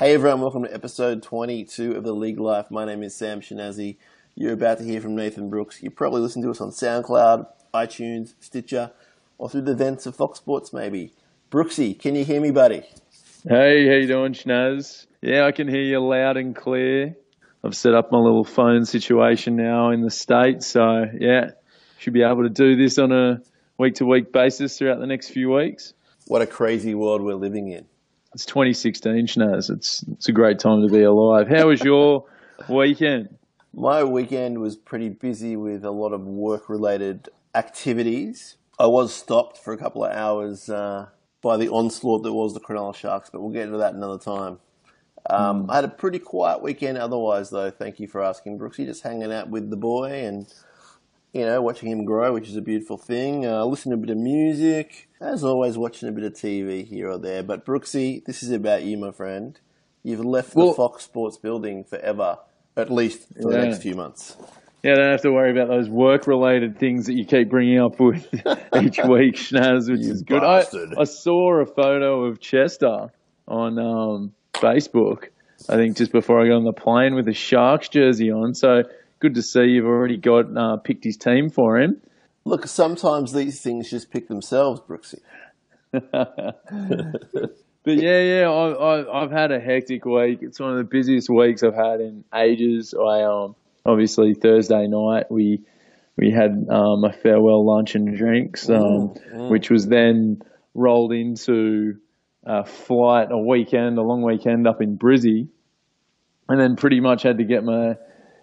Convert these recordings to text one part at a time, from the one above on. Hey everyone, welcome to episode 22 of The League Life. My name is Sam Schnazzi. You're about to hear from Nathan Brooks. You probably listen to us on SoundCloud, iTunes, Stitcher, or through the vents of Fox Sports maybe. Brooksy, can you hear me, buddy? Hey, how you doing, Schnaz? Yeah, I can hear you loud and clear. I've set up my little phone situation now in the States, so yeah, should be able to do this on a week-to-week basis throughout the next few weeks. What a crazy world we're living in. It's 2016, Schnaz. It's a great time to be alive. How was your weekend? My weekend was pretty busy with a lot of work-related activities. I was stopped for a couple of hours by the onslaught that was the Cronulla Sharks, but we'll get into that another time. I had a pretty quiet weekend otherwise, though. Thank you for asking, Brooksy. Just hanging out with the boy and, you know, watching him grow, which is a beautiful thing. Listening to a bit of music. As always, watching a bit of TV here or there. But Brooksy, this is about you, my friend. You've left the Fox Sports building forever, at least for the next few months. Yeah, I don't have to worry about those work-related things that you keep bringing up with each week, Schnaz, which is good. I saw a photo of Chester on Facebook, I think, just before I got on the plane with a Sharks jersey on, so... Good to see you've already got picked his team for him. Look, sometimes these things just pick themselves, Brooksy. But yeah, I've had a hectic week. It's one of the busiest weeks I've had in ages. I obviously Thursday night we had a farewell lunch and drinks, which was then rolled into a flight, a long weekend up in Brizzy, and then pretty much had to get my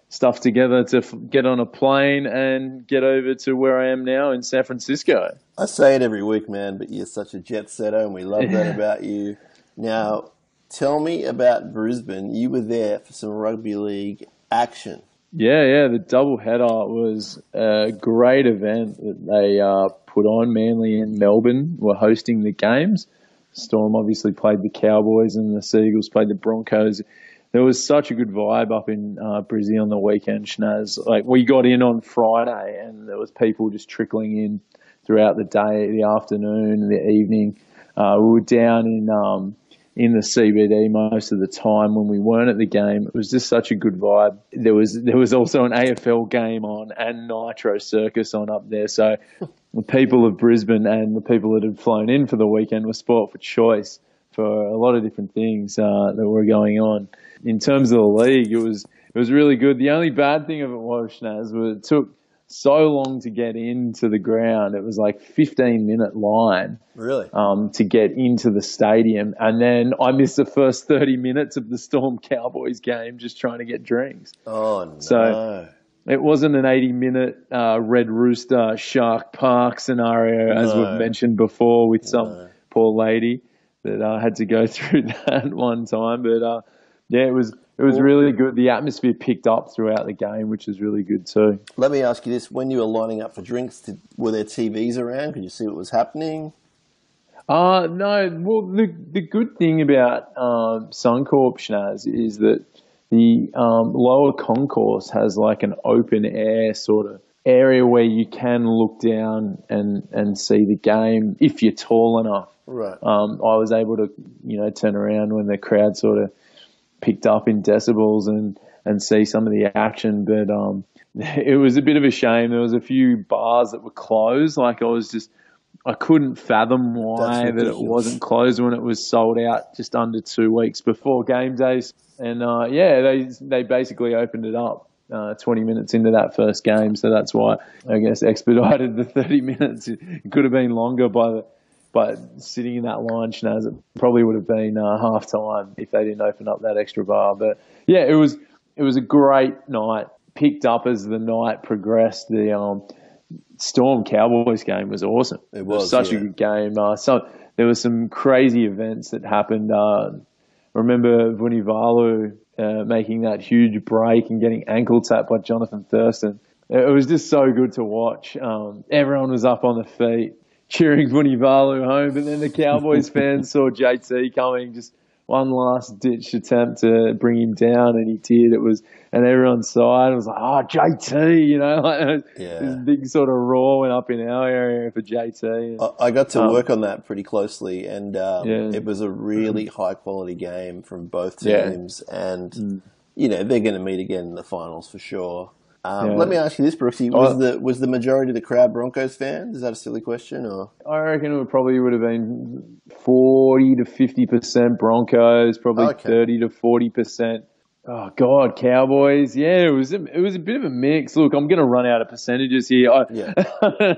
stuff together to get on a plane and get over to where I am now in San Francisco. I say it every week, man, but you're such a jet setter and we love that about you. Now, tell me about Brisbane. You were there for some rugby league action. Yeah. The doubleheader was a great event that they put on. Manly and Melbourne were hosting the games. Storm obviously played the Cowboys and the Seagulls played the Broncos. There was such a good vibe up in Brisbane on the weekend, Schnaz. Like, we got in on Friday and there was people just trickling in throughout the day, the afternoon, the evening. We were down in the CBD most of the time when we weren't at the game. It was just such a good vibe. There was also an AFL game on and Nitro Circus on up there. So the people of Brisbane and the people that had flown in for the weekend were spoilt for choice for a lot of different things that were going on. In terms of the league, it was really good. The only bad thing of it was, Schnaz, was it took so long to get into the ground. It was like 15-minute line to get into the stadium. And then I missed the first 30 minutes of the Storm Cowboys game just trying to get drinks. Oh, no. So it wasn't an 80-minute Red Rooster Shark Park scenario, as we've mentioned before, with some poor lady that I had to go through that one time. But yeah, it was really good. The atmosphere picked up throughout the game, which is really good too. Let me ask you this. When you were lining up for drinks, were there TVs around? Could you see what was happening? No. Well, the good thing about Suncorp, Schnaz, is that the lower concourse has like an open air sort of area where you can look down and see the game if you're tall enough. Right. I was able to, turn around when the crowd sort of picked up in decibels and see some of the action. But it was a bit of a shame. There was a few bars that were closed. Like, I couldn't fathom why that it wasn't closed when it was sold out just under 2 weeks before game days. And they basically opened it up 20 minutes into that first game. So that's why I guess expedited the 30 minutes. It could have been longer But sitting in that line, Schnaz, it probably would have been half time if they didn't open up that extra bar. But yeah, it was a great night. Picked up as the night progressed. The Storm Cowboys game was awesome. It was such a good game. So there were some crazy events that happened. Remember Vunivalu making that huge break and getting ankle tapped by Jonathan Thurston. It was just so good to watch. Everyone was up on the feet, cheering Vunivalu home, but then the Cowboys fans saw JT coming, just one last ditch attempt to bring him down, and he did. It was, and everyone sighed. It was like, oh, JT, you know, like this big sort of roar went up in our area for JT. I got to work on that pretty closely, and it was a really high quality game from both teams, and you know they're going to meet again in the finals for sure. Let me ask you this, Brooksy. Was the majority of the crowd Broncos fans? Is that a silly question? Or I reckon it would have been 40 to 50% Broncos, probably 30 to 40%. Oh, God, Cowboys. Yeah, it was a bit of a mix. Look, I'm going to run out of percentages here. I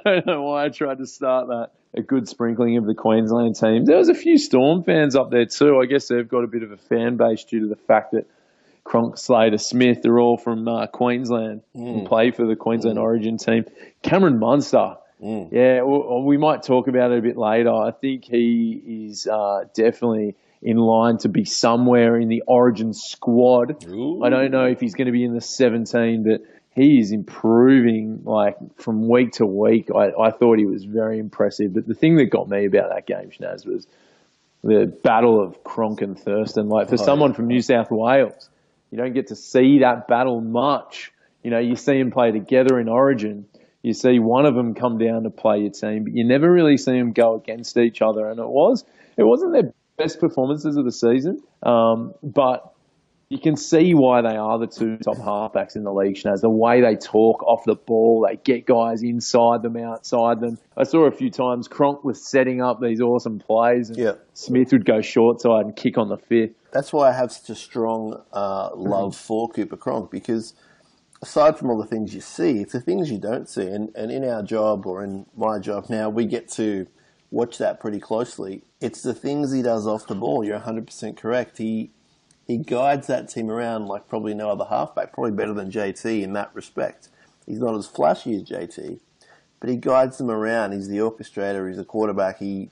don't know why I tried to start that. A good sprinkling of the Queensland team. There was a few Storm fans up there too. I guess they've got a bit of a fan base due to the fact that Cronk, Slater, Smith, they're all from Queensland and play for the Queensland Origin team. Cameron Munster, we might talk about it a bit later. I think he is definitely in line to be somewhere in the Origin squad. Ooh. I don't know if he's going to be in the 17, but he is improving like from week to week. I thought he was very impressive. But the thing that got me about that game, Schnaz, was the battle of Cronk and Thurston. Like for someone from New South Wales, you don't get to see that battle much. You know, you see them play together in Origin. You see one of them come down to play your team, but you never really see them go against each other. And it wasn't their best performances of the season, but you can see why they are the two top halfbacks in the league, Schnaz. The way they talk off the ball, they get guys inside them, outside them. I saw a few times Cronk was setting up these awesome plays, and Smith would go short side and kick on the fifth. That's why I have such a strong love for Cooper Cronk, because aside from all the things you see, it's the things you don't see. And in our job, or in my job now, we get to watch that pretty closely. It's the things he does off the ball. You're 100% correct. He guides that team around like probably no other halfback, probably better than JT in that respect. He's not as flashy as JT, but he guides them around. He's the orchestrator. He's the quarterback. He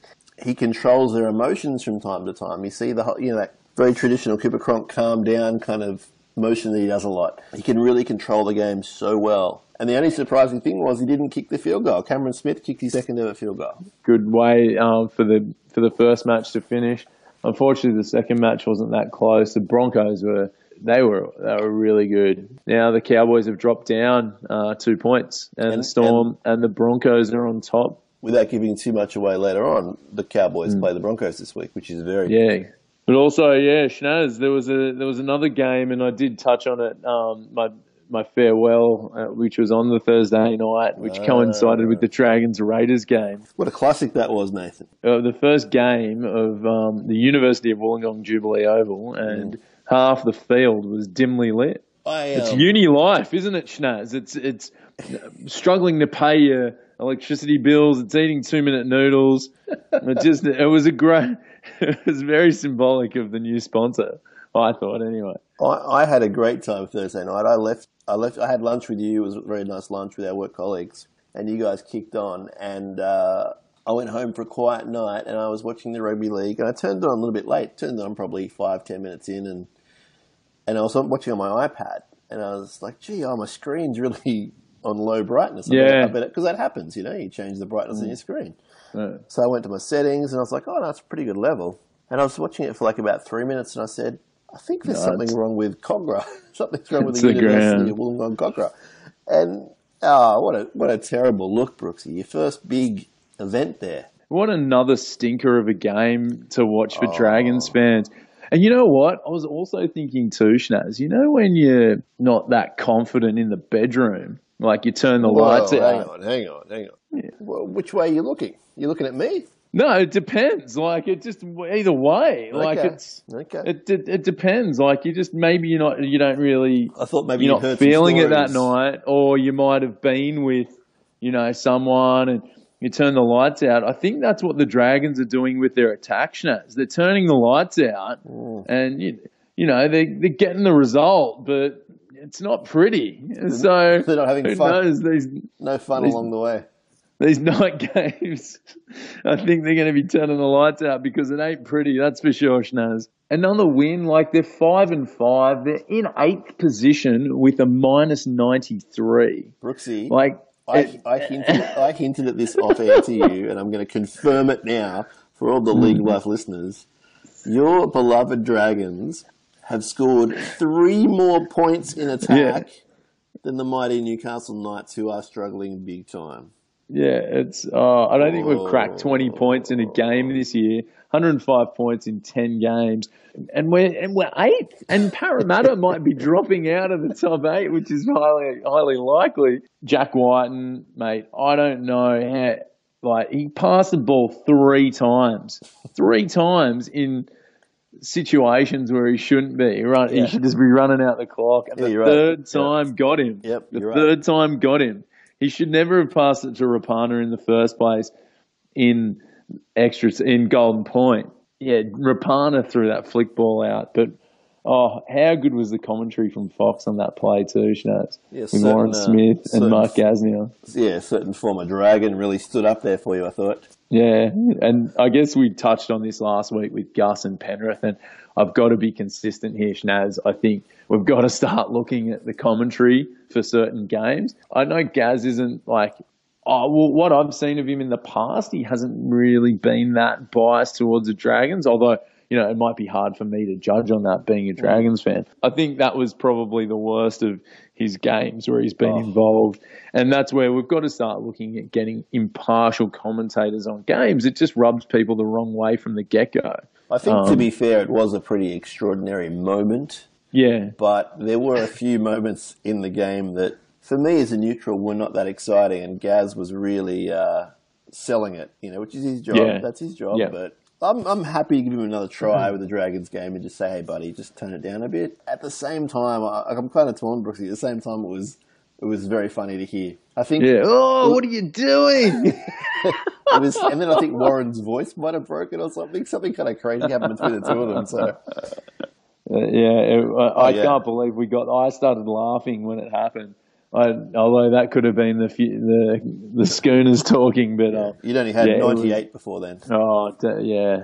controls their emotions from time to time. You see that very traditional Cooper Cronk calm down kind of motion that he does a lot. He can really control the game so well. And the only surprising thing was he didn't kick the field goal. Cameron Smith kicked his second ever field goal. Good way for the first match to finish. Unfortunately, the second match wasn't that close. The Broncos were really good. Now the Cowboys have dropped down 2 points, and the Storm and the Broncos are on top. Without giving too much away later on, the Cowboys play the Broncos this week, which is very big. But also, Schnaz, there was another game, and I did touch on it. My farewell, which was on the Thursday night, which coincided with the Dragons-Raiders game. What a classic that was, Nathan. The first game of the University of Wollongong Jubilee Oval, and half the field was dimly lit. It's uni life, isn't it, Schnaz? It's struggling to pay your electricity bills. It's eating 2-minute noodles. It was very symbolic of the new sponsor, I thought, anyway. I had a great time Thursday night. I left. I had lunch with you. It was a very nice lunch with our work colleagues, and you guys kicked on. And I went home for a quiet night, and I was watching the rugby league. And I turned it on a little bit late. Turned it on probably 5-10 minutes in, and I was watching on my iPad. And I was like, "Gee, my screen's really on low brightness." I bet because that happens. You know, you change the brightness on your screen. Yeah. So I went to my settings, and I was like, "Oh, that's a pretty good level." And I was watching it for like about 3 minutes, and I said, I think there's something wrong with Cogra. Something's wrong with the University of Wollongong Cogra. And what a terrible look, Brooksy. Your first big event there. What another stinker of a game to watch for Dragons fans. And you know what? I was also thinking too, Schnaz, you know when you're not that confident in the bedroom, like you turn the lights out. Hang on. Yeah. Well, which way are you looking? You looking at me? No, it depends. Like, it just either way. Like, it depends. Like, you just maybe you don't really. I thought maybe you're not feeling it that night, or you might have been with, someone, and you turn the lights out. I think that's what the Dragons are doing with their attack, Schnaz. They're turning the lights out, and they're getting the result, but it's not pretty. So they're not having fun. No fun along the way. These night games, I think they're going to be turning the lights out because it ain't pretty, that's for sure, Schnaz. Another win, like they're 5-5. They're in 8th position with a -93. Brooksy, like, I hinted at this off air to you, and I'm going to confirm it now for all the League Life listeners. Your beloved Dragons have scored 3 more points in attack than the mighty Newcastle Knights, who are struggling big time. Yeah, it's. I don't think we've cracked 20 points in a game this year. 105 points in 10 games, and we're 8th. And Parramatta might be dropping out of the top 8, which is highly likely. Jack Whiten, mate, I don't know how. Like, he passed the ball 3 times in situations where he shouldn't be. He should just be running out the clock. And the third time got him. He should never have passed it to Rapana in the first place in extras in Golden Point. Yeah, Rapana threw that flick ball out. But, how good was the commentary from Fox on that play too, Schnaz? Yes, with Warren Smith and Mark Gasnier. Yeah, certain former Dragon really stood up there for you, I thought. Yeah, and I guess we touched on this last week with Gus and Penrith, and I've got to be consistent here, Schnaz. I think we've got to start looking at the commentary for certain games. I know Gaz isn't like, what I've seen of him in the past, he hasn't really been that biased towards the Dragons, although, you know, it might be hard for me to judge on that being a Dragons fan. I think that was probably the worst of his games where he's been involved. And that's where we've got to start looking at getting impartial commentators on games. It just rubs people the wrong way from the get-go. I think, to be fair, it was a pretty extraordinary moment. Yeah. But there were a few moments in the game that, for me as a neutral, were not that exciting. And Gaz was really selling it, you know, which is his job. Yeah. That's his job, but... I'm happy to give him another try with the Dragons game and just say, hey, buddy, just tone it down a bit. At the same time, I'm kind of torn, Brooksy. At the same time, it was very funny to hear. I think, what are you doing? And then I think Warren's voice might have broken or something. Something kind of crazy happened between the two of them. So. I can't believe we got. I started laughing when it happened. Although that could have been the Schooners talking, but... you'd only had 98 before then. Oh, yeah.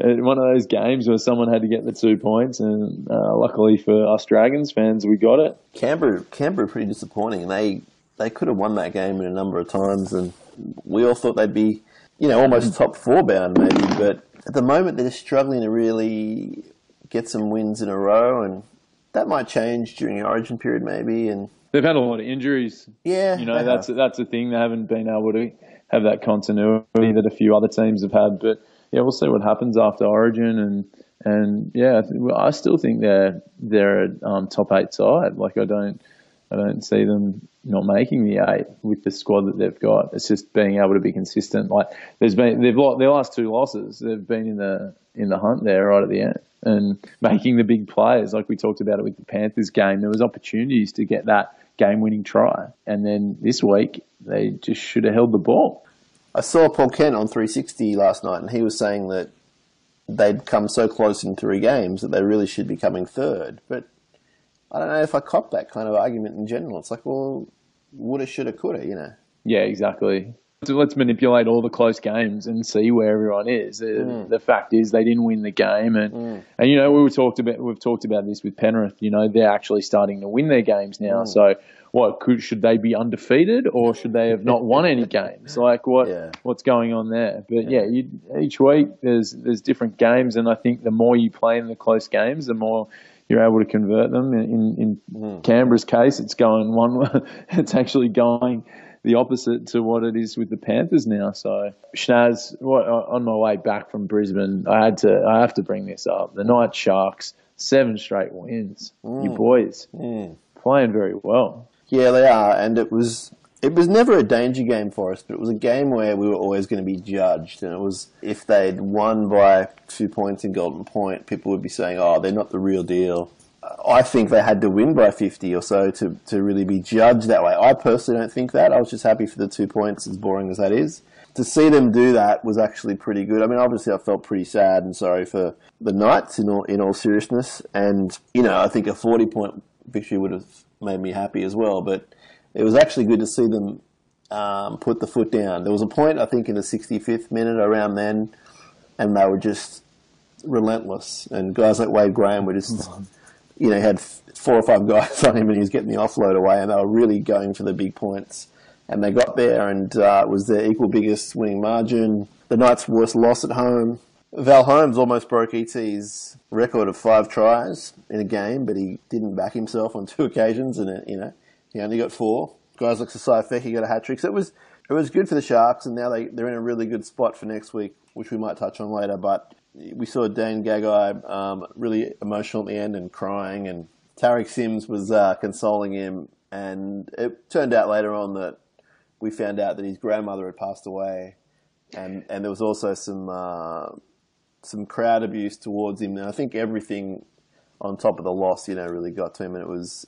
One of those games where someone had to get the 2 points, and luckily for us Dragons fans, we got it. Canberra pretty disappointing. They could have won that game in a number of times, and we all thought they'd be, you know, almost top 4 bound maybe, but at the moment they're just struggling to really get some wins in a row, and that might change during the Origin period maybe, and... They've had a lot of injuries. Yeah. You know, that's a thing. They haven't been able to have that continuity that a few other teams have had. But, yeah, we'll see what happens after Origin. And yeah, I still think they're a top 8 side. Like, I don't see them not making the 8 with the squad that they've got. It's just being able to be consistent. Like, their last 2 losses, they've been in the hunt there right at the end. And making the big plays, like we talked about it with the Panthers game, there was opportunities to get that game-winning try. And then this week, they just should have held the ball. I saw Paul Kent on 360 last night, and he was saying that they'd come so close in 3 games that they really should be coming 3rd. But I don't know if I cop that kind of argument in general. It's like, well, woulda, shoulda, coulda, you know. Yeah, exactly. So let's manipulate all the close games and see where everyone is. The fact is they didn't win the game, and you know, we've talked about this with Penrith. You know, they're actually starting to win their games now. So should they be undefeated, or should they have not won any games? Like what's going on there? But each week there's different games, and I think the more you play in the close games, the more you're able to convert them. In Canberra's case, it's going one way. It's actually going the opposite to what it is with the Panthers now. So, Schnaz, on my way back from Brisbane, I have to bring this up. The Knights Sharks, 7 straight wins. You boys playing very well. Yeah, they are. And it was never a danger game for us, but it was a game where we were always going to be judged. And it was, if they'd won by 2 points in Golden Point, people would be saying, oh, they're not the real deal. I think they had to win by 50 or so to really be judged that way. I personally don't think that. I was just happy for the 2 points, as boring as that is. To see them do that was actually pretty good. I mean, obviously I felt pretty sad and sorry for the Knights in all seriousness. And, you know, I think a 40-point victory would have made me happy as well. But it was actually good to see them put the foot down. There was a point, I think, in the 65th minute around then, and they were just relentless. And guys like Wade Graham were just... You know, he had 4 or 5 guys on him and he was getting the offload away, and they were really going for the big points. And they got there, and it was their equal biggest winning margin. The Knights' worst loss at home. Val Holmes almost broke ET's record of 5 tries in a game, but he didn't back himself on 2 occasions, and he only got 4. Guys like Saifeki got a hat trick. So it was good for the Sharks, and now they're in a really good spot for next week, which we might touch on later. But we saw Dane Gagai really emotional at the end and crying, and Tariq Sims was consoling him, and it turned out later on that we found out that his grandmother had passed away, and there was also some crowd abuse towards him, and I think everything on top of the loss, really got to him, and it was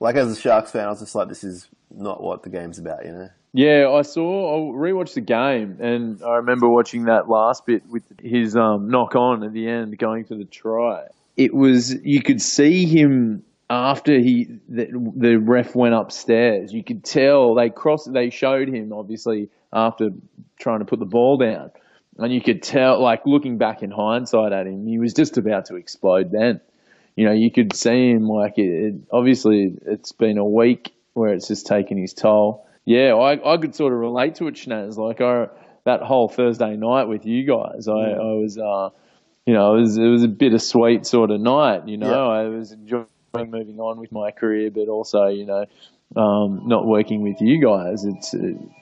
like, as a Sharks fan, I was just like, this is not what the game's about, Yeah, I rewatched the game, and I remember watching that last bit with his knock on at the end, going for the try. It was, you could see him after the ref went upstairs. You could tell they showed him obviously after trying to put the ball down. And you could tell, looking back in hindsight at him, he was just about to explode then. You could see him, obviously it's been a week where it's just taken his toll. Yeah, I could sort of relate to it, Schnaz. That whole Thursday night with you guys, it was a bittersweet sort of night, I was enjoying moving on with my career, but also, not working with you guys.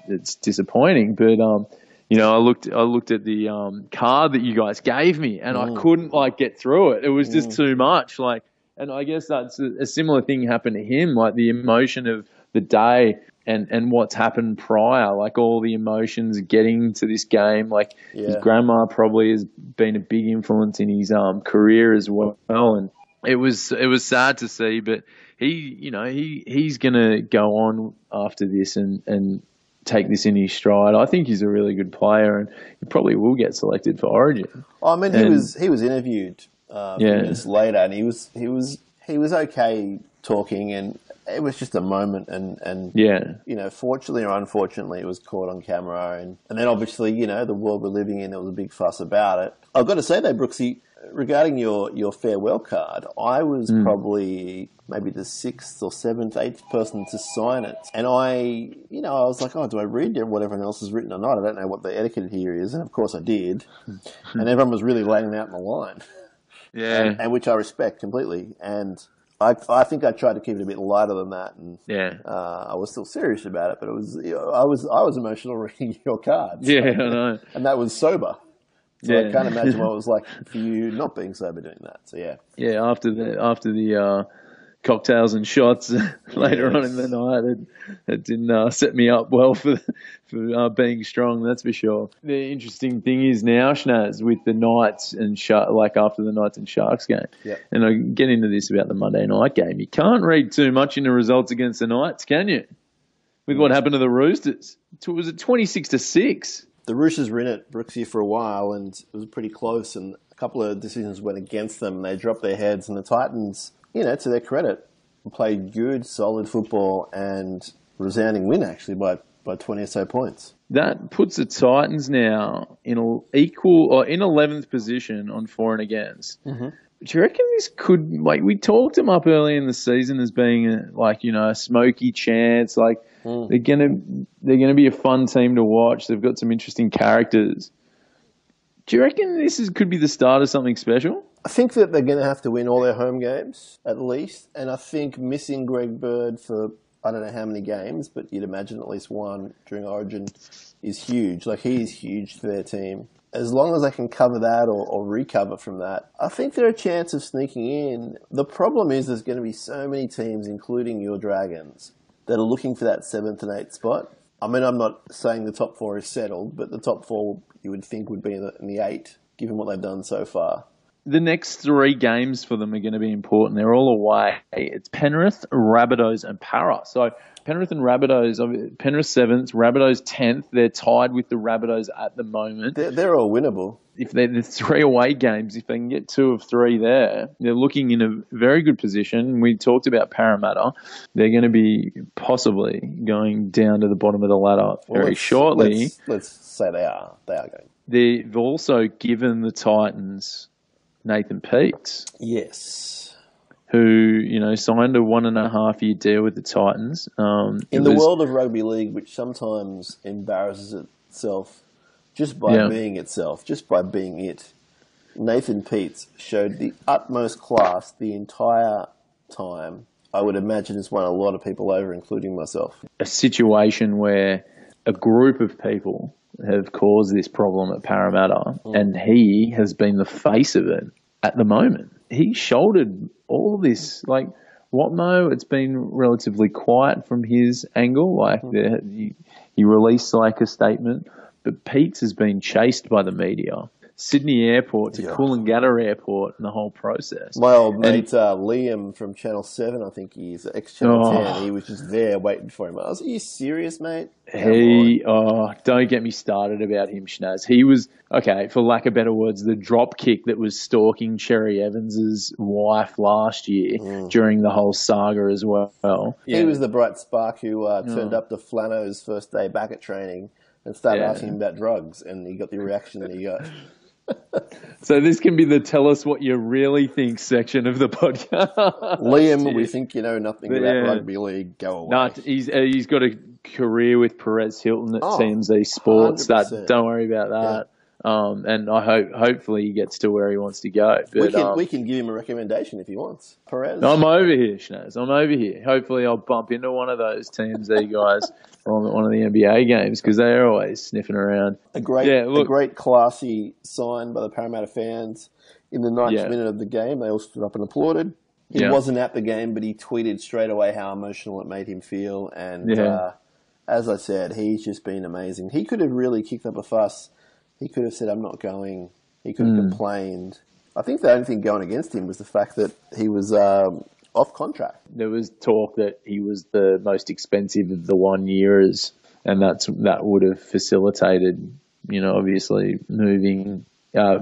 It's disappointing, but... I looked at the card that you guys gave me, and I couldn't get through it. It was just too much. And I guess that's a similar thing happened to him. The emotion of the day and what's happened prior. All the emotions getting to this game. His grandma probably has been a big influence in his career as well. And it was sad to see, but he's gonna go on after this and take this in his stride. I think he's a really good player, and he probably will get selected for Origin. He was interviewed minutes later, and he was okay talking, and it was just a moment, and fortunately or unfortunately, it was caught on camera, and then obviously, the world we're living in, there was a big fuss about it. I've got to say though, Brooksy, regarding your farewell card, I was probably maybe the 6th or 7th, 8th person to sign it. And I was like, do I read what everyone else has written or not? I don't know what the etiquette here is. And of course I did. And everyone was really laying out in the line. Yeah. And which I respect completely. And I think I tried to keep it a bit lighter than that. And I was still serious about it, but I was emotional reading your cards. Yeah, I know. And that was sober. So I can't imagine what it was like for you not being sober doing that. So yeah. Yeah, after the cocktails and shots later on in the night, it didn't set me up well for being strong. That's for sure. The interesting thing is now, Schnaz, with the Knights and after the Knights and Sharks game, and I get into this about the Monday night game. You can't read too much into results against the Knights, can you? With what happened to the Roosters, was it 26-6? The Roosters were in it, Brooksy, for a while, and it was pretty close, and a couple of decisions went against them, and they dropped their heads, and the Titans, to their credit, played good, solid football, and resounding win, actually, by 20 or so points. That puts the Titans now in 11th position on for and against. Mm-hmm. Do you reckon this could, we talked them up early in the season as being a smoky chance, they're gonna be a fun team to watch. They've got some interesting characters. Do you reckon this could be the start of something special? I think that they're gonna have to win all their home games at least, and I think missing Greg Bird for I don't know how many games, but you'd imagine at least one during Origin is huge. He's huge for their team. As long as they can cover that or recover from that, I think there are a chance of sneaking in. The problem is there's going to be so many teams, including your Dragons, that are looking for that 7th and 8th spot. I mean, I'm not saying the top 4 is settled, but the top 4 you would think would be in the 8, given what they've done so far. The next 3 games for them are going to be important. They're all away. It's Penrith, Rabbitohs and Parramatta. So Penrith and Rabbitohs, Penrith 7th, Rabbitohs 10th. They're tied with the Rabbitohs at the moment. They're all winnable. If they're the 3 away games, if they can get 2 of 3 there, they're looking in a very good position. We talked about Parramatta. They're going to be possibly going down to the bottom of the ladder shortly. Let's say they are. They are going. They've also given the Titans... Nathan Peets. Yes. Who, signed a 1.5-year deal with the Titans. In the world of rugby league, which sometimes embarrasses itself just by being itself, just by being it. Nathan Peets showed the utmost class the entire time. I would imagine has won a lot of people over, including myself. A situation where a group of people have caused this problem at Parramatta, and he has been the face of it at the moment. He shouldered all this, like, Watmo, it's been relatively quiet from his angle. Like, he released, like, a statement. But Peets has been chased by the media. Sydney Airport to Coolangatta Airport and the whole process. My old mate Liam from Channel 7, I think he is, ex-Channel 10, he was just there waiting for him. I was like, are you serious, mate? Don't get me started about him, Schnaz. He was, okay, for lack of better words, the dropkick that was stalking Cherry Evans's wife last year during the whole saga as well. Yeah. He was the bright spark who turned up to Flano's first day back at training and started asking him about drugs, and he got the reaction that he got. So this can be the tell us what you really think section of the podcast. Liam, we think you know nothing about rugby league. Go away. No, he's got a career with Perez Hilton at CMZ Sports. 100%. Don't worry about that. Yeah. And I hopefully he gets to where he wants to go. But, we can give him a recommendation if he wants. Perez. I'm over here, Schnaz. I'm over here. Hopefully I'll bump into one of those TMZ guys on one of the NBA games, because they're always sniffing around. A great classy sign by the Parramatta fans. In the 9th minute of the game, they all stood up and applauded. He wasn't at the game, but he tweeted straight away how emotional it made him feel. And as I said, he's just been amazing. He could have really kicked up a fuss. He could have said, I'm not going. He could have complained. I think the only thing going against him was the fact that he was off contract. There was talk that he was the most expensive of the 1 yearers, and that would have facilitated, obviously moving,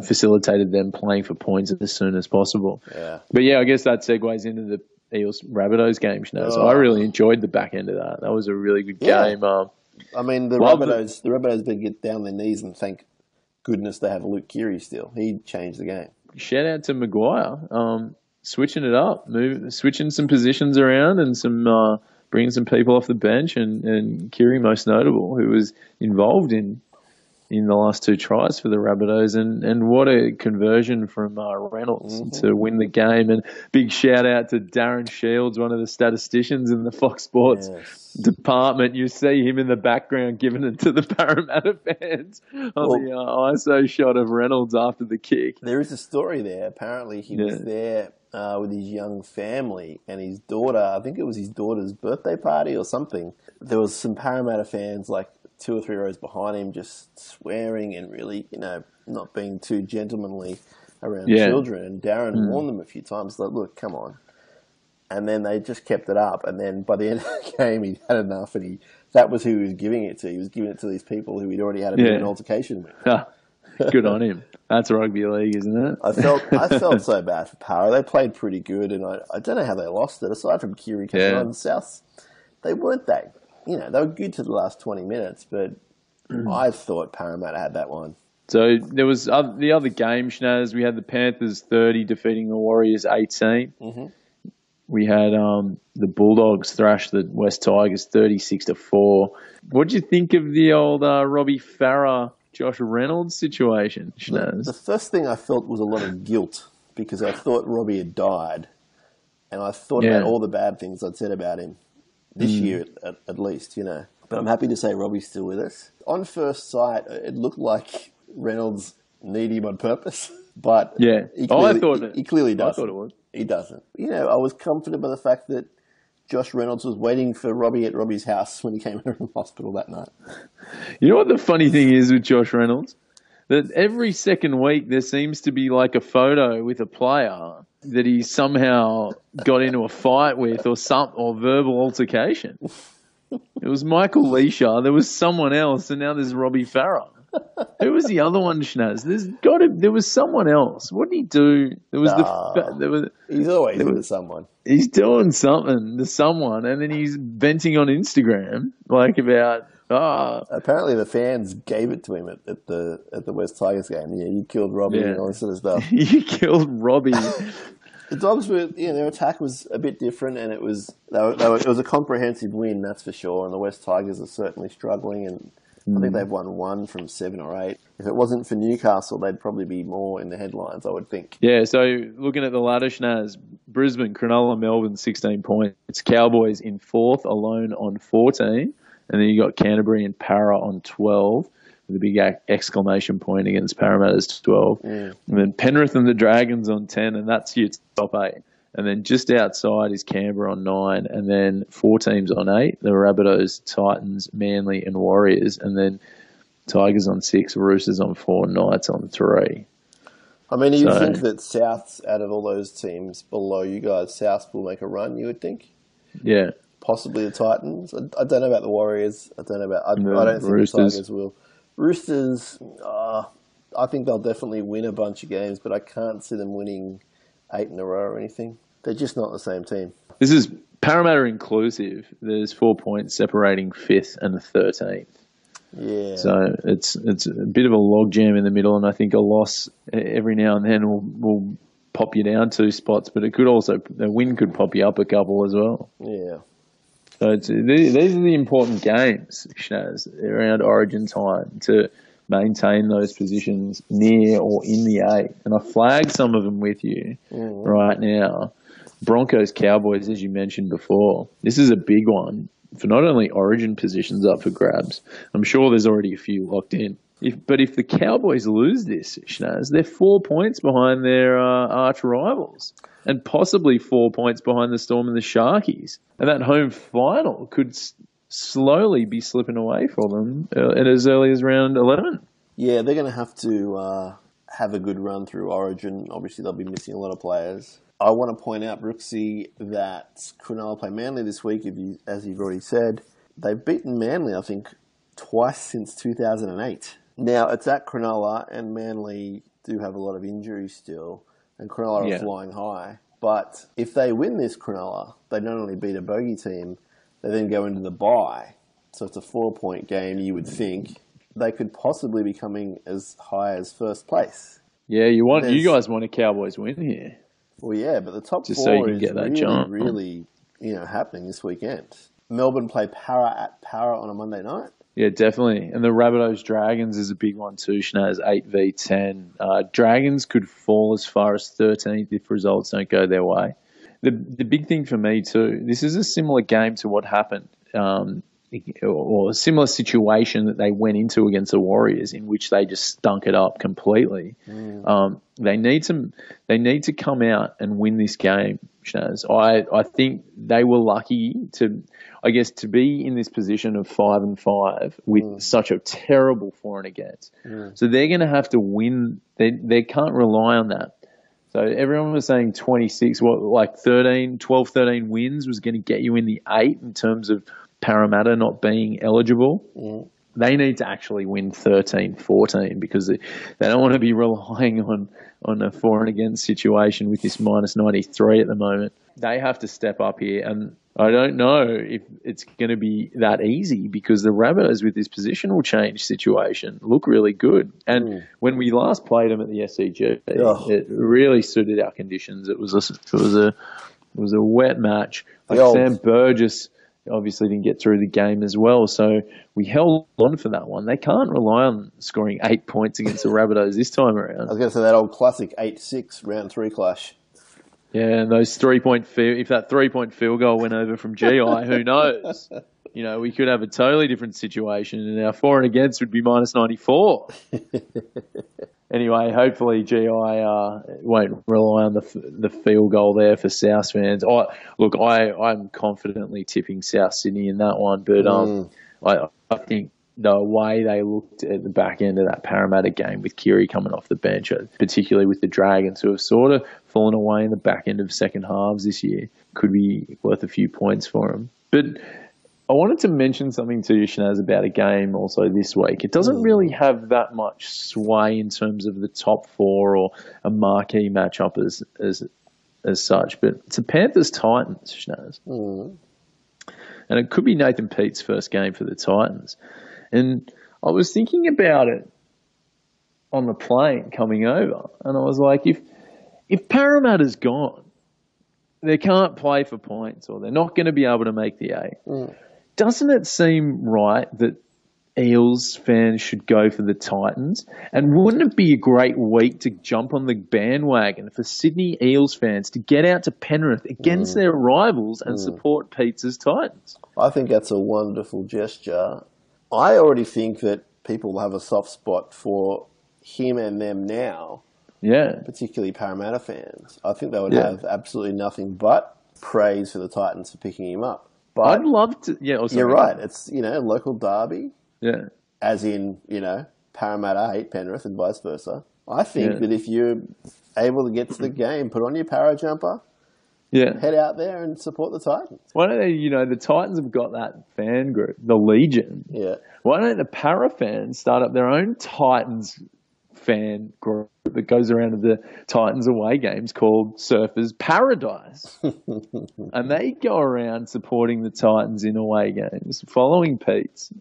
facilitated them playing for points as soon as possible. Yeah. But I guess that segues into the Eels Rabbitohs game. So I really enjoyed the back end of that. That was a really good game. I mean, the Rabbitohs better get down their knees and thank goodness they have Luke Keary still. He changed the game. Shout out to Maguire. Switching it up, switching some positions around and some bringing some people off the bench, and Keary, most notable, who was involved in the last 2 tries for the Rabbitohs, and what a conversion from Reynolds to win the game. And big shout out to Darren Shields, one of the statisticians in the Fox Sports department. You see him in the background giving it to the Parramatta fans on the ISO shot of Reynolds after the kick. There is a story there. Apparently he was there with his young family and his daughter. I think it was his daughter's birthday party or something. There was some Parramatta fans like 2 or 3 rows behind him just swearing and really, not being too gentlemanly around children. And Darren warned them a few times, like, look, come on. And then they just kept it up. And then by the end of the game, he'd had enough, and that was who he was giving it to. He was giving it to these people who he'd already had a bit of an altercation with. Good on him. That's rugby league, isn't it? I felt so bad for Parra. They played pretty good, and I don't know how they lost it. Aside from Keary and South, they weren't that. They were good to the last 20 minutes, but I thought Parramatta had that one. So there was the other game, Schnaz. We had the Panthers 30 defeating the Warriors 18. Mm-hmm. We had the Bulldogs thrash the West Tigers 36-4. What do you think of the old Robbie Farah, Josh Reynolds situation, Schnaz? The first thing I felt was a lot of guilt because I thought Robbie had died, and I thought about all the bad things I'd said about him this year at least, But I'm happy to say Robbie's still with us. On first sight, it looked like Reynolds needed him on purpose, but he clearly doesn't. I thought it was. He doesn't. I was comforted by the fact that Josh Reynolds was waiting for Robbie at Robbie's house when he came home from the hospital that night. You know what the funny thing is with Josh Reynolds? That every second week there seems to be like a photo with a player that he somehow got into a fight with or verbal altercation. It was Michael Leisha, there was someone else, and now there's Robbie Farah. Who was the other one, Schnaz? There was someone else. What did he do? He's always with someone. He's doing something to someone, and then he's venting on Instagram about. Apparently the fans gave it to him at the West Tigers game. Yeah, you killed Robbie and all this sort of stuff. You killed Robbie. The Dogs their attack was a bit different, and it was a comprehensive win, that's for sure. And the West Tigers are certainly struggling, and I think they've won one from 7 or 8. If it wasn't for Newcastle, they'd probably be more in the headlines, I would think. Yeah, so looking at the ladder, Schnaz, Brisbane, Cronulla, Melbourne, 16 points. Cowboys in 4th, alone on 14. And then you got Canterbury and Para on 12, with a big exclamation point against Parramatta's 12. Yeah. And then Penrith and the Dragons on 10, and that's your top 8. And then just outside is Canberra on 9, and then 4 teams on 8, the Rabbitohs, Titans, Manly and Warriors, and then Tigers on 6, Roosters on 4, Knights on 3. I mean, do you think that Souths, out of all those teams below you guys, Souths will make a run, you would think? Yeah. Possibly the Titans. I don't know about the Warriors. I don't know about I don't think Roosters. The Tigers will. Roosters, I think they'll definitely win a bunch of games, but I can't see them winning 8 in a row or anything. They're just not the same team. This is Parramatta inclusive. There's 4 points separating 5th and 13th. Yeah. So it's a bit of a logjam in the middle, and I think a loss every now and then will pop you down 2 spots, but it could also a win could pop you up a couple as well. Yeah. So these are the important games, Schnaz, around Origin time to maintain those positions near or in the 8. And I flagged some of them with you right now. Broncos, Cowboys, as you mentioned before, this is a big one for not only Origin positions up for grabs. I'm sure there's already a few locked in. But if the Cowboys lose this, Schnaz, they're 4 points behind their arch rivals and possibly 4 points behind the Storm and the Sharkies. And that home final could slowly be slipping away for them and as early as round 11. Yeah, they're going to have to have a good run through Origin. Obviously, they'll be missing a lot of players. I want to point out, Brooksy, that Cronulla play Manly this week, as you've already said. They've beaten Manly, I think, twice since 2008. Now, it's at Cronulla, and Manly do have a lot of injuries still, and Cronulla are flying high. But if they win this Cronulla, they not only beat a bogey team, they then go into the bye. So it's a 4-point game, you would think. They could possibly be coming as high as first place. Yeah, you guys want a Cowboys win here. Well, yeah, but the top 4 so is get that really happening this weekend. Melbourne play Para at Para on a Monday night. Yeah, definitely. And the Rabbitohs Dragons is a big one too, Schnaz, 8-10. Dragons could fall as far as 13th if results don't go their way. The big thing for me too, this is a similar game to what happened or a similar situation that they went into against the Warriors, in which they just stunk it up completely. They need to come out and win this game, Schnaz. I think they were lucky to be in this position of 5-5 with such a terrible for and against. So they're going to have to win. They can't rely on that. So everyone was saying 26, 13 wins was going to get you in the 8 in terms of Parramatta not being eligible. They need to actually win 13, 14 because they don't want to be relying on a for and against situation with this -93 at the moment. They have to step up here, and I don't know if it's going to be that easy because the Rabbitohs with this positional change situation look really good. And when we last played them at the SCG, it really suited our conditions. It was a wet match. Sam Burgess obviously didn't get through the game as well, so we held on for that one. They can't rely on scoring 8 points against the Rabbitohs this time around. I was going to say that old classic 8-6 round 3 clash. Yeah, and those 3-point if that 3-point field goal went over from GI, who knows? We could have a totally different situation, and our for and against would be -94. Anyway, hopefully GI won't rely on the field goal there for South fans. I'm confidently tipping South Sydney in that one, but I think the way they looked at the back end of that Parramatta game with Keary coming off the bench, particularly with the Dragons, who have sort of fallen away in the back end of second halves this year, could be worth a few points for them. But I wanted to mention something to you, Schnaz, about a game also this week. It doesn't really have that much sway in terms of the top 4 or a marquee matchup as such, but it's the Panthers-Titans, Schnaz. And it could be Nathan Peet's first game for the Titans. And I was thinking about it on the plane coming over, and I was like, if Parramatta's gone, they can't play for points or they're not going to be able to make the 8. Doesn't it seem right that Eels fans should go for the Titans? And wouldn't it be a great week to jump on the bandwagon for Sydney Eels fans to get out to Penrith against their rivals and support Pete's Titans? I think that's a wonderful gesture. I already think that people have a soft spot for him and them now, particularly Parramatta fans. I think they would have absolutely nothing but praise for the Titans for picking him up. But I'd love to. Yeah, also, you're right. It's, you know, local derby. Yeah. As in, you know, Parramatta hate Penrith and vice versa. I think that if you're able to get to the game, put on your para jumper, head out there and support the Titans. Why don't they, you know, the Titans have got that fan group, the Legion. Yeah. Why don't the para fans start up their own Titans fan group that goes around to the Titans away games called Surfers Paradise? And they go around supporting the Titans in away games, following Pete's.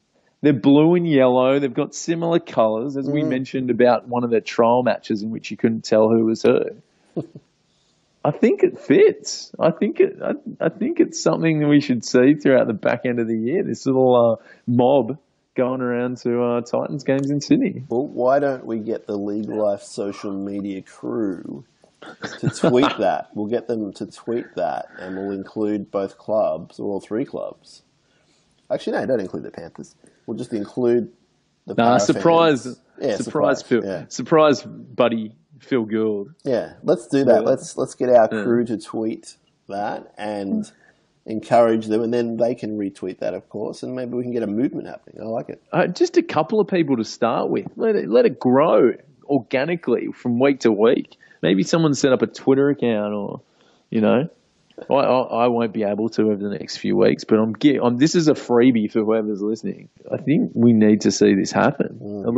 They're blue and yellow. They've got similar colours, as we mentioned about one of their trial matches in which you couldn't tell who was who. I think it fits. I think it's something that we should see throughout the back end of the year, this little mob going around to Titans games in Sydney. Well, why don't we get the League Life social media crew to tweet that? We'll get them to tweet that, and we'll include both clubs, or all three clubs. Actually, no, don't include the Panthers. We'll just include the Panthers. Surprise Phil. Yeah. Surprise buddy Phil Gould. Yeah, let's do that. Yeah. Let's get our crew to tweet that and encourage them, and then they can retweet that, of course, and maybe we can get a movement happening. I like it. Just a couple of people to start with. Let it grow organically from week to week. Maybe someone set up a Twitter account, or, you know. I won't be able to over the next few weeks, but I'm. This is a freebie for whoever's listening. I think we need to see this happen. Mm. A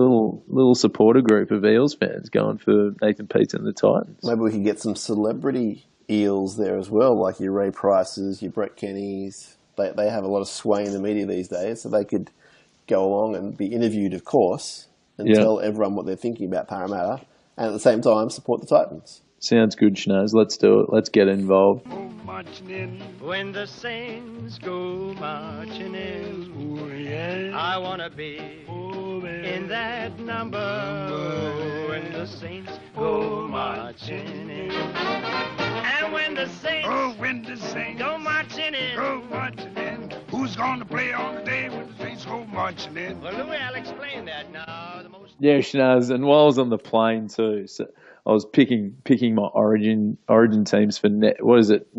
little supporter group of Eels fans going for Nathan Peets and the Titans. Maybe we could get some celebrity Eels there as well, like your Ray Prices, your Brett Kennys. They have a lot of sway in the media these days, so they could go along and be interviewed, of course, and tell everyone what they're thinking about Parramatta, and at the same time support the Titans. Sounds good, Schnaz. Let's do it. Let's get involved. Oh, marching in when the saints go marching in. Oh, yeah. I want to be in that number when the saints go marching in. And when the saints go marching in. Go marching in. Who's going to play on the day when the saints go marching in? Well, Louis, I'll explain that now. Yeah, Schnaz, and while I was on the plane too, so I was picking my origin teams for in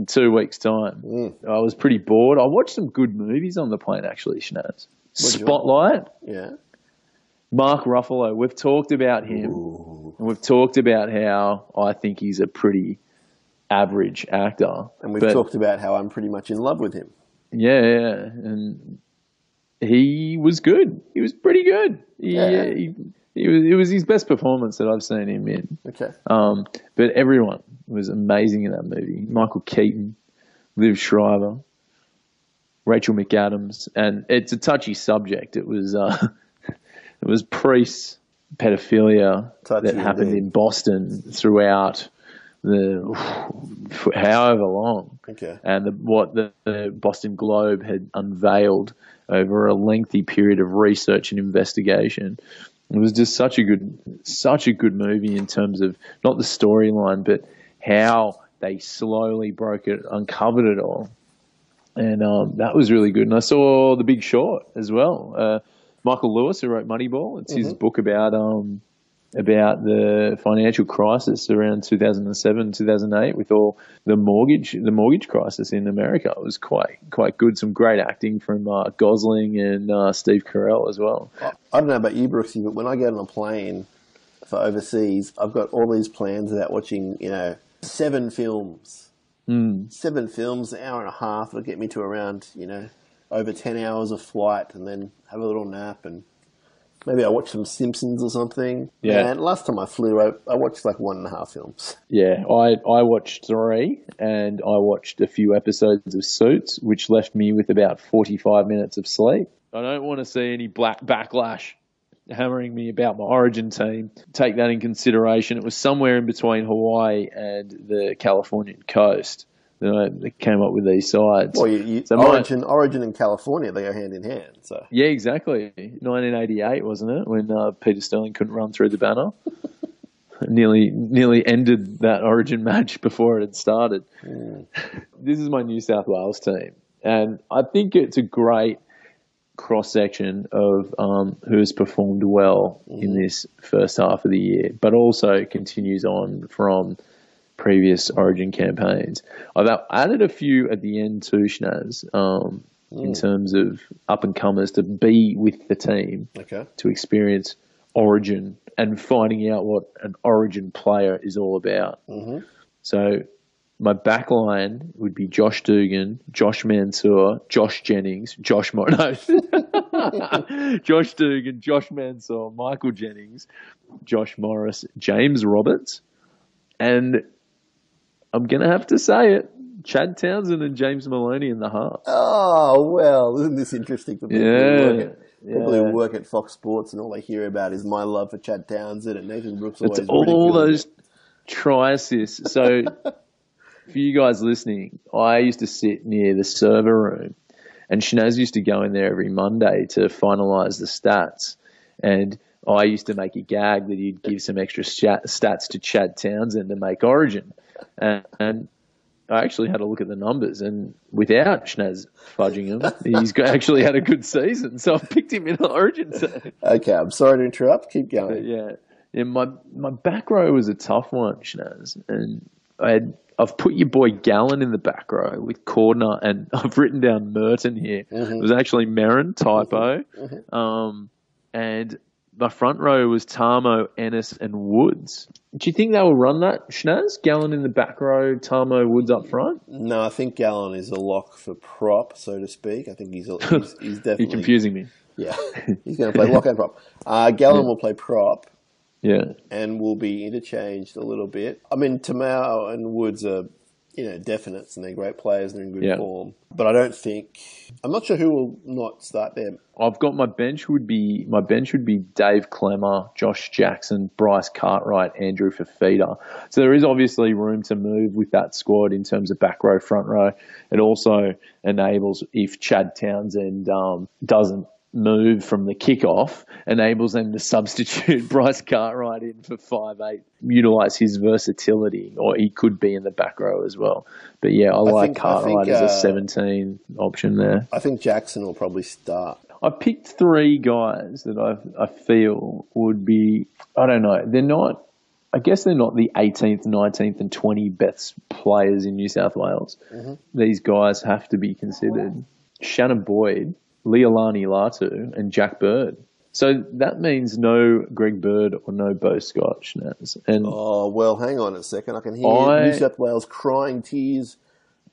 2 weeks' time. Mm. I was pretty bored. I watched some good movies on the plane, actually, Schnaz. Spotlight. Yeah. Mark Ruffalo. We've talked about him. Ooh. And we've talked about how I think he's a pretty average actor. And we've talked about how I'm pretty much in love with him. Yeah. And he was good. He was pretty good. It was his best performance that I've seen him in. Okay. But everyone was amazing in that movie. Michael Keaton, Liv Schreiber, Rachel McAdams, and it's a touchy subject. It was it was priest pedophilia that happened in Boston throughout however long. Okay. And what the Boston Globe had unveiled over a lengthy period of research and investigation. It was just such a good movie in terms of not the storyline, but how they slowly broke it, uncovered it all, and that was really good. And I saw The Big Short as well. Michael Lewis, who wrote Moneyball, it's his book about the financial crisis around 2007, 2008, with all the mortgage crisis in America. It was quite good. Some great acting from Gosling and Steve Carell as well. I don't know about you, Brooksy, but when I get on a plane for overseas, I've got all these plans about watching, you know, seven films, an hour and a half. It'll get me to around, you know, over 10 hours of flight, and then have a little nap and maybe I watched some Simpsons or something. Yeah. And last time I flew, I watched like 1.5 films. Yeah, I watched 3, and I watched a few episodes of Suits, which left me with about 45 minutes of sleep. I don't want to see any backlash hammering me about my origin team. Take that in consideration. It was somewhere in between Hawaii and the Californian coast they came up with these sides. Well, so Origin and California, they go hand in hand. So yeah, exactly. 1988, wasn't it, when Peter Sterling couldn't run through the banner? Nearly ended that Origin match before it had started. Yeah. This is my New South Wales team, and I think it's a great cross-section of who has performed well in this first half of the year, but also continues on from previous Origin campaigns. I've added a few at the end too, Schnaz, in terms of up-and-comers to be with the team, to experience Origin and finding out what an Origin player is all about. Mm-hmm. So my back line would be Josh Dugan, Josh Mansour, Josh Jennings, Josh Dugan, Josh Mansour, Michael Jennings, Josh Morris, James Roberts, and I'm going to have to say it, Chad Townsend and James Maloney in the half. Oh, well, isn't this interesting for people who work at Fox Sports, and all they hear about is my love for Chad Townsend and Nathan Brooks. It's all those try assists. So for you guys listening, I used to sit near the server room, and Schnaz used to go in there every Monday to finalise the stats, and I used to make a gag that he'd give some extra stats to Chad Townsend to make Origin. And I actually had a look at the numbers, and without Schnaz fudging him, he's actually had a good season. So I picked him in the Origin team. Okay, I'm sorry to interrupt. Keep going. But yeah, my back row was a tough one, Schnaz. And I've put your boy Gallen in the back row with Cordner, and I've written down Merton here. Mm-hmm. It was actually Merrin, typo. Mm-hmm. And my front row was Tamo, Ennis, and Woods. Do you think they will run that, Schnaz? Gallen in the back row, Tamo, Woods up front? No, I think Gallen is a lock for prop, so to speak. I think he's definitely... You're confusing me. Yeah, he's going to play lock and prop. Gallen will play prop. Yeah. And will be interchanged a little bit. I mean, Tamo and Woods are, definites, and they're great players and they're in good form. But I'm not sure who will not start there. I've got my bench would be Dave Clemmer, Josh Jackson, Bryce Cartwright, Andrew Fifita. So there is obviously room to move with that squad in terms of back row, front row. It also enables, if Chad Townsend doesn't move from the kickoff, enables them to substitute Bryce Cartwright in for 5'8", utilise his versatility, or he could be in the back row as well. But yeah, I think Cartwright as a 17 option there. I think Jackson will probably start. I picked three guys that I feel would be, I don't know, they're not the 18th, 19th and 20th best players in New South Wales. Mm-hmm. These guys have to be considered. Wow. Shannon Boyd, Leilani Latu, and Jack Bird. So that means no Greg Bird or no Bo Scott, Schnaz. And oh, well, hang on a second. I can hear New South Wales crying tears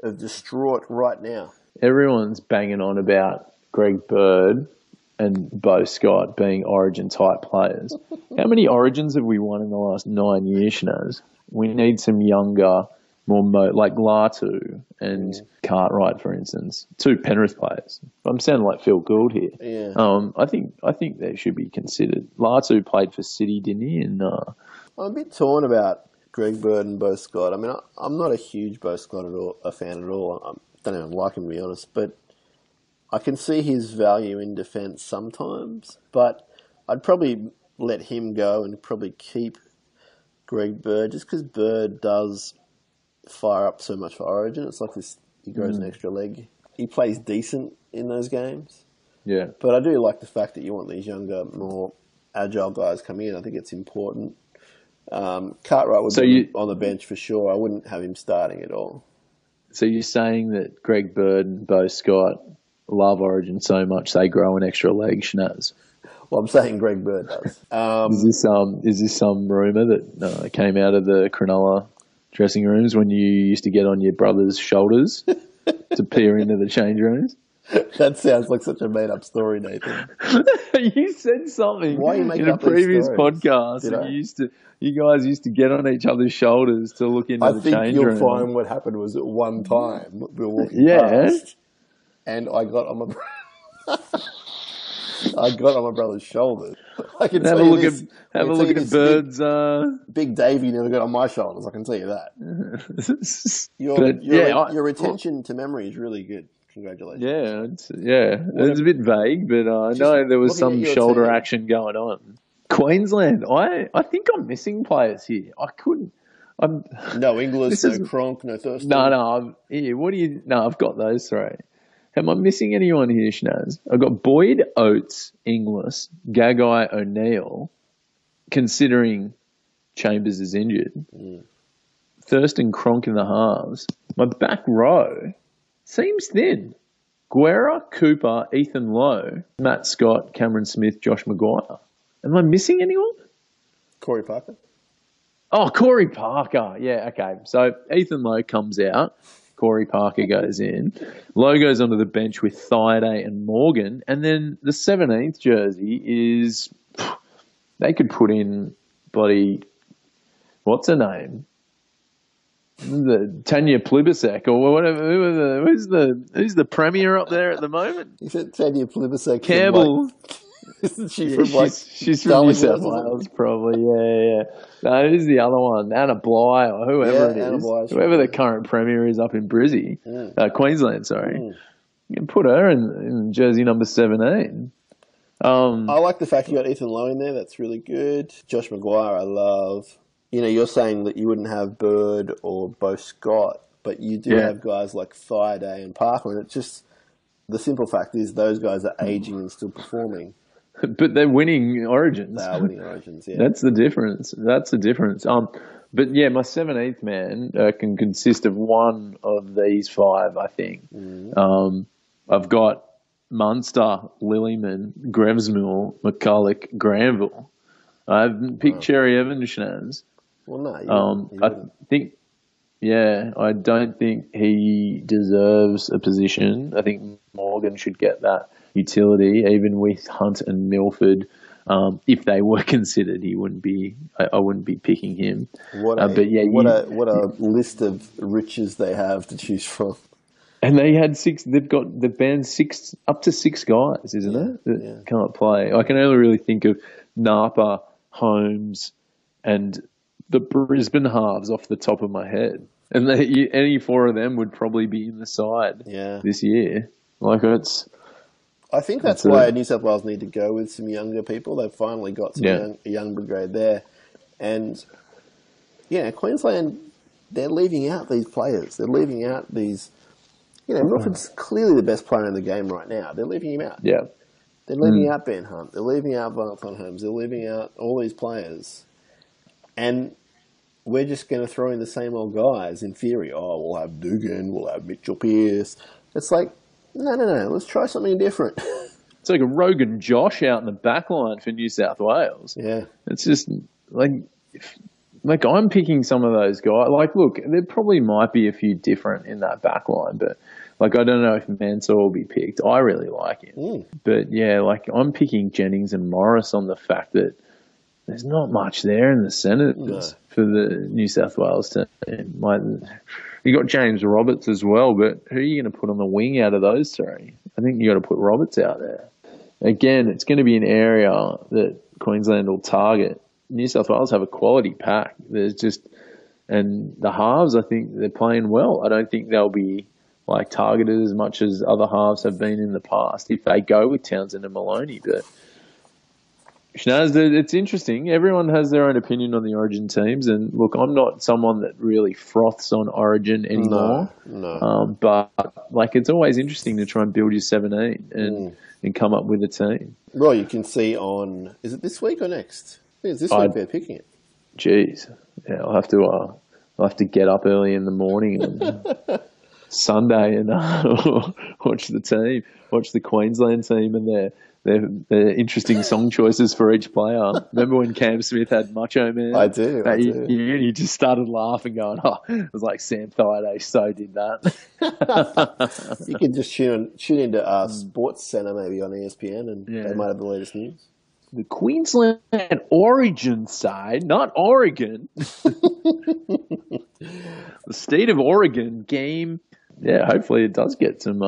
of distraught right now. Everyone's banging on about Greg Bird and Bo Scott being Origin-type players. How many Origins have we won in the last 9 years, Schnaz? We need some younger, like Latu and Cartwright, for instance, two Penrith players. I'm sounding like Phil Gould here. Yeah. I think they should be considered. Latu played for City, didn't he? And I'm a bit torn about Greg Bird and Bo Scott. I mean, I'm not a huge Bo Scott fan at all. I don't even like him, to be honest. But I can see his value in defence sometimes. But I'd probably let him go and probably keep Greg Bird, just because Bird does fire up so much for Origin. It's like this, he grows an extra leg. He plays decent in those games. Yeah. But I do like the fact that you want these younger, more agile guys coming in. I think it's important. Cartwright would be on the bench for sure. I wouldn't have him starting at all. So you're saying that Greg Bird and Bo Scott love Origin so much they grow an extra leg, Schnaz? Well, I'm saying Greg Bird does. Is this some rumour that came out of the Cronulla dressing rooms when you used to get on your brother's shoulders to peer into the change rooms? That sounds like such a made-up story, Nathan. You said something in a previous podcast. You guys used to get on each other's shoulders to look into the change room. I think you'll find what happened was at one time we were walking past and I got on my I got on my brother's shoulders. I can have tell a look you this. At, have a look at Bird's. Big Davey never got on my shoulders, I can tell you that. Your retention to memory is really good. Congratulations. It's a bit vague, but I know there was some shoulder action going on. Queensland, I think I'm missing players here. I couldn't. I'm, no Inglis, no Cronk, no Thurston. I've got those three. Am I missing anyone here, Schnaz? I've got Boyd, Oates, Inglis, Gagai, O'Neill, considering Chambers is injured. Mm. Thurston, Cronk in the halves. My back row seems thin. Guerra, Cooper, Ethan Lowe, Matt Scott, Cameron Smith, Josh Maguire. Am I missing anyone? Corey Parker. Oh, Corey Parker. Yeah, okay. So Ethan Lowe comes out. Corey Parker goes in. Lowe goes onto the bench with Thaiday and Morgan. And then the 17th jersey is – they could put in bloody – what's her name? The Tanya Plibersek or whatever. Who's the premier up there at the moment? You said Tanya Plibersek. Campbell. Isn't she from like she's from New South Wales, probably? Yeah. No, who's the other one? Anna Bligh or whoever it is. Bligh, whoever the current premier is up in Brizzy, Queensland. Sorry, you can put her in jersey number 17. I like the fact you got Ethan Lowe in there. That's really good. Josh Maguire, I love. You know, you're saying that you wouldn't have Bird or Bo Scott, but you do have guys like Thaiday and Parker, and it's just the simple fact is those guys are aging and still performing. But they're winning Origins. They are winning Origins, yeah. That's the difference. But, yeah, my 17th man can consist of one of these five, I think. Mm-hmm. I've got Munster, Lilliman, Grevesmill, McCulloch, Granville. I haven't picked Cherry Evans, Schnaz. Well, no. I don't think he deserves a position. I think Morgan should get that utility, even with Hunt and Milford. If they were considered, I wouldn't be picking him. What a list of riches they have to choose from. And they had six. They've banned six, up to six guys, isn't it? That can't play. I can only really think of Napa, Holmes, and the Brisbane halves off the top of my head. And any four of them would probably be in the side this year. Like it's. I think that's why New South Wales need to go with some younger people. They've finally got some young brigade there. And, Queensland, they're leaving out these players. They're leaving out these – Milford's clearly the best player in the game right now. They're leaving him out. Yeah. They're leaving out Ben Hunt. They're leaving out Valentine Holmes. They're leaving out all these players. And we're just going to throw in the same old guys in theory. Oh, we'll have Dugan. We'll have Mitchell Pearce. It's like – No. Let's try something different. It's like a Rogan Josh out in the back line for New South Wales. Yeah. It's just like I'm picking some of those guys. Like, look, there probably might be a few different in that back line, but, like, I don't know if Mansour will be picked. I really like him. Mm. But, I'm picking Jennings and Morris on the fact that there's not much there in the Senate for the New South Wales team. Like, you got James Roberts as well, but who are you going to put on the wing out of those three? I think you got to put Roberts out there. Again, it's going to be an area that Queensland will target. New South Wales have a quality pack. And the halves, I think they're playing well. I don't think they'll be like targeted as much as other halves have been in the past if they go with Townsend and Maloney. But Schnaz, it's interesting. Everyone has their own opinion on the Origin teams. And, look, I'm not someone that really froths on Origin anymore. No. But, like, it's always interesting to try and build your 7-8 and come up with a team. Well, you can see on – is it this week or next? I think it's this week they're picking it. Jeez. Yeah, I'll have to get up early in the morning and Sunday and watch the Queensland team and their interesting song choices for each player. Remember when Cam Smith had Macho Man? I do. You just started laughing going, oh, it was like Sam Thaiday so did that. You can just tune into Sports Centre maybe on ESPN and they might have the latest news. The Queensland Origin side, not Oregon. The state of Oregon game. Yeah, hopefully it does get some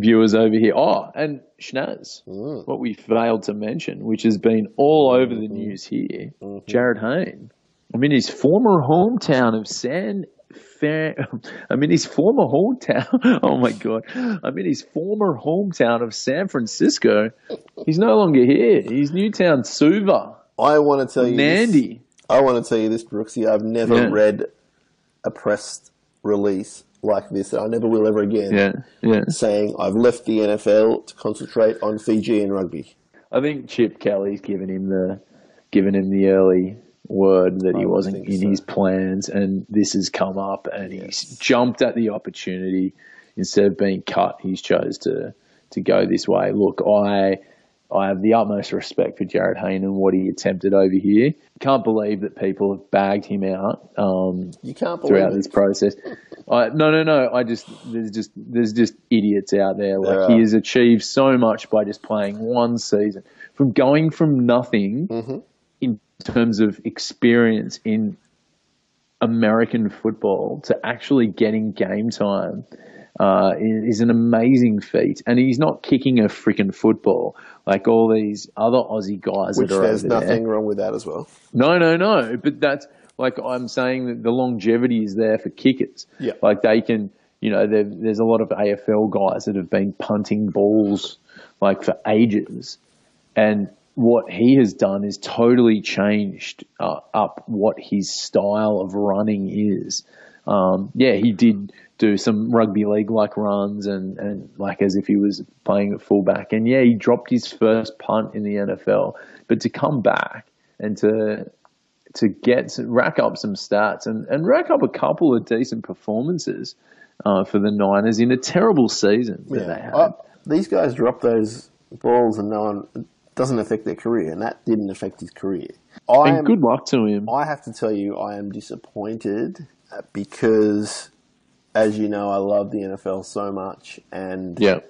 viewers over here. Oh, and Schnaz, what we failed to mention, which has been all over the news here, Jarryd Hayne. I mean, his former hometown of his former hometown of San Francisco, he's no longer here. He's Newtown Suva. I want to tell you this, Brooksy. I've never read a press release like this, and I never will ever again, saying I've left the NFL to concentrate on Fijian rugby. I think Chip Kelly's given him the early word that he wasn't in his plans, and this has come up, and he's jumped at the opportunity. Instead of being cut, he's chose to go this way. Look, I have the utmost respect for Jarryd Hayne and what he attempted over here. Can't believe that people have bagged him out throughout this process. No. There's just idiots out there. He has achieved so much by just playing one season, from going from nothing in terms of experience in American football to actually getting game time. Is an amazing feat, and he's not kicking a freaking football like all these other Aussie guys that are over there. Which there's nothing wrong with that as well. No. But that's like I'm saying that the longevity is there for kickers. Yeah. Like they can, there's a lot of AFL guys that have been punting balls like for ages, and what he has done is totally changed up what his style of running is. He did do some rugby league-like runs and like as if he was playing at fullback. And, he dropped his first punt in the NFL. But to come back and to rack up some stats and rack up a couple of decent performances for the Niners in a terrible season that they had. These guys drop those balls and it doesn't affect their career, and that didn't affect his career. And good luck to him. I have to tell you, I am disappointed because, as you know, I love the NFL so much, and I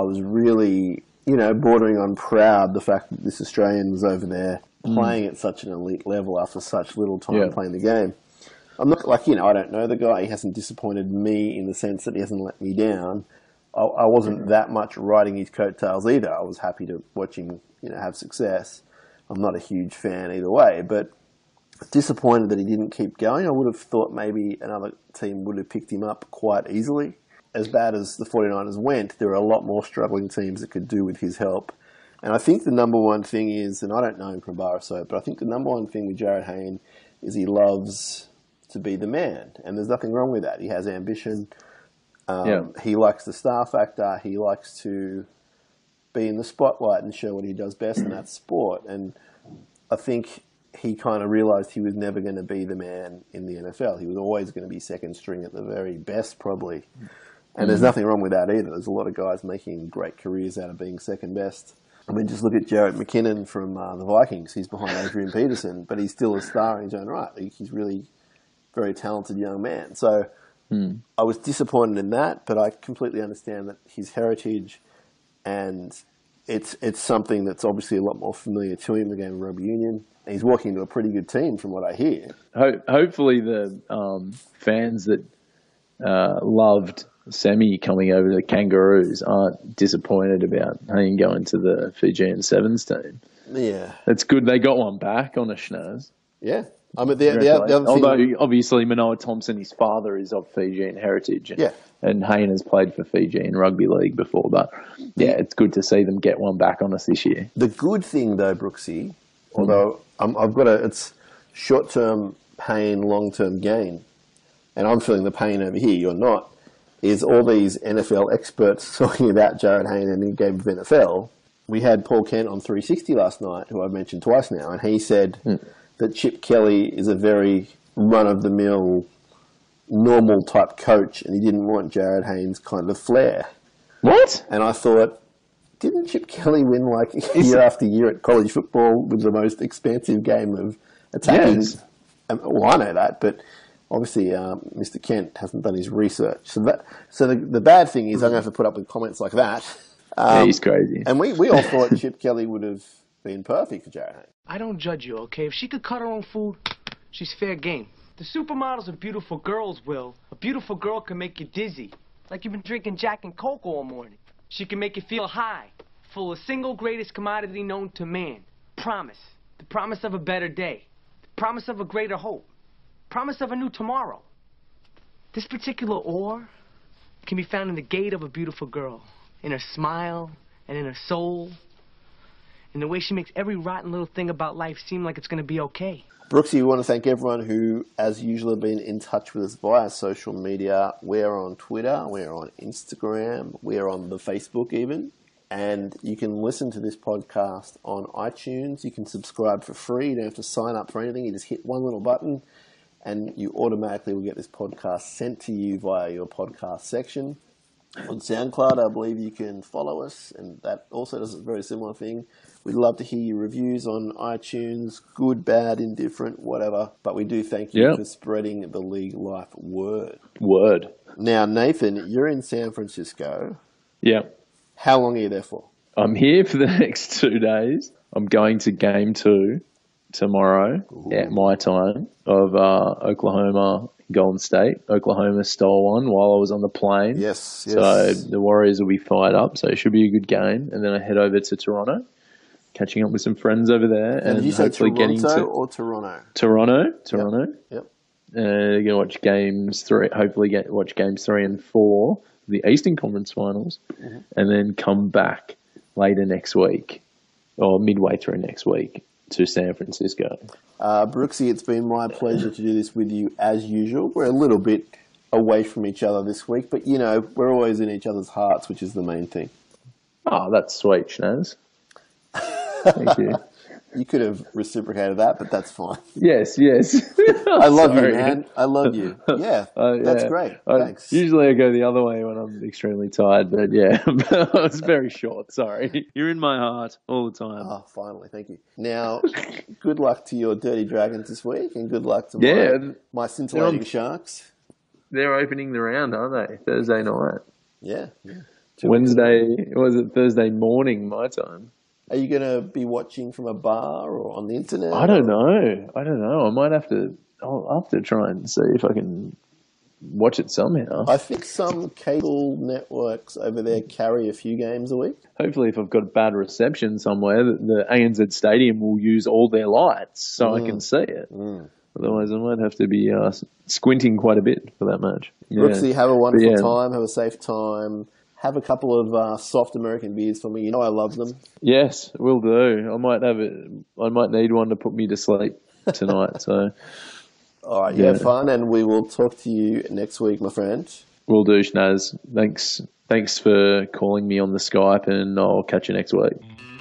was really, bordering on proud the fact that this Australian was over there playing at such an elite level after such little time playing the game. I'm not like, I don't know the guy. He hasn't disappointed me in the sense that he hasn't let me down. I wasn't that much riding his coattails either. I was happy to watch him, have success. I'm not a huge fan either way, but disappointed that he didn't keep going. I would have thought maybe another team would have picked him up quite easily. As bad as the 49ers went, there are a lot more struggling teams that could do with his help. And I think the number one thing is, and I don't know him from bar or so, but I think the number one thing with Jarryd Hayne is he loves to be the man. And there's nothing wrong with that. He has ambition. He likes the star factor. He likes to be in the spotlight and show what he does best in that sport. And I think he kind of realised he was never going to be the man in the NFL. He was always going to be second string at the very best, probably. And there's nothing wrong with that either. There's a lot of guys making great careers out of being second best. I mean, just look at Jarrett McKinnon from the Vikings. He's behind Adrian Peterson, but he's still a star in his own right. He's really a very talented young man. So I was disappointed in that, but I completely understand that his heritage and it's something that's obviously a lot more familiar to him, the game of rugby union. He's walking into a pretty good team from what I hear. Hopefully the fans that loved Sammy coming over to the Kangaroos aren't disappointed about Hayne going to the Fijian Sevens team. Yeah. That's good. They got one back on a Schnaz. Yeah. I mean, the other thing, obviously Manoa Thompson, his father, is of Fijian heritage. And Hayne has played for Fiji in rugby league before. But, it's good to see them get one back on us this year. The good thing, though, Brooksy, although I've got it's short-term pain, long-term gain, and I'm feeling the pain over here, you're not, is all these NFL experts talking about Jarryd Hayne and the game of NFL. We had Paul Kent on 360 last night, who I've mentioned twice now, and he said that Chip Kelly is a very run-of-the-mill, normal-type coach, and he didn't want Jarryd Hayne's kind of flair. What? And I thought, didn't Chip Kelly win year after year at college football with the most expansive game of attacking? Yes. Well, I know that, but obviously Mr. Kent hasn't done his research. So the bad thing is I'm going to have to put up with comments like that. He's crazy. And we all thought Chip Kelly would have been perfect for Jarryd Hayne. I don't judge you, okay? If she could cut her own food, she's fair game. The supermodels and beautiful girls will. A beautiful girl can make you dizzy, like you've been drinking Jack and Coke all morning. She can make you feel high, full of single greatest commodity known to man. Promise. The promise of a better day. The promise of a greater hope. Promise of a new tomorrow. This particular ore can be found in the gait of a beautiful girl, in her smile and in her soul, in the way she makes every rotten little thing about life seem like it's going to be okay. Brooksy, we want to thank everyone who, as usual, have been in touch with us via social media. We're on Twitter, we're on Instagram, we're on the Facebook even. And you can listen to this podcast on iTunes. You can subscribe for free. You don't have to sign up for anything. You just hit one little button and you automatically will get this podcast sent to you via your podcast section. On SoundCloud, I believe you can follow us, and that also does a very similar thing. We'd love to hear your reviews on iTunes, good, bad, indifferent, whatever. But we do thank you for spreading the League Life word. Now, Nathan, you're in San Francisco. Yeah. How long are you there for? I'm here for the next 2 days. I'm going to game 2 tomorrow at my time of Oklahoma Golden State. Oklahoma stole one while I was on the plane. Yes. So the Warriors will be fired up, so it should be a good game. And then I head over to Toronto, catching up with some friends over there. And you say Toronto getting to or Toronto? Toronto. Yep. You're going to watch games 3, hopefully watch games 3 and 4, the Eastern Conference Finals, and then come back later next week or midway through next week to San Francisco. Brooksy, it's been my pleasure to do this with you as usual. We're a little bit away from each other this week, but, you know, we're always in each other's hearts, which is the main thing. Oh, that's sweet, Schnaz. Thank you. You could have reciprocated that, but that's fine. Yes. I love you, man. I love you. Yeah, that's great. Thanks. Usually I go the other way when I'm extremely tired, but yeah, I was very short. Sorry. You're in my heart all the time. Oh, finally. Thank you. Now, good luck to your Dirty Dragons this week, and good luck to my scintillating Sharks. They're opening the round, aren't they? Thursday night. Yeah. Thursday morning, my time. Are you going to be watching from a bar or on the internet? I don't know. I might have to – I'll have to try and see if I can watch it somehow. I think some cable networks over there carry a few games a week. Hopefully if I've got bad reception somewhere, the ANZ Stadium will use all their lights so I can see it. Otherwise I might have to be squinting quite a bit for that match. Brooksy, have a wonderful time. Have a safe time. Have a couple of soft American beers for me. You know I love them. Yes, will do. I might need one to put me to sleep tonight. So, all right, have fun, and we will talk to you next week, my friend. Will do, Schnaz. Thanks for calling me on the Skype, and I'll catch you next week.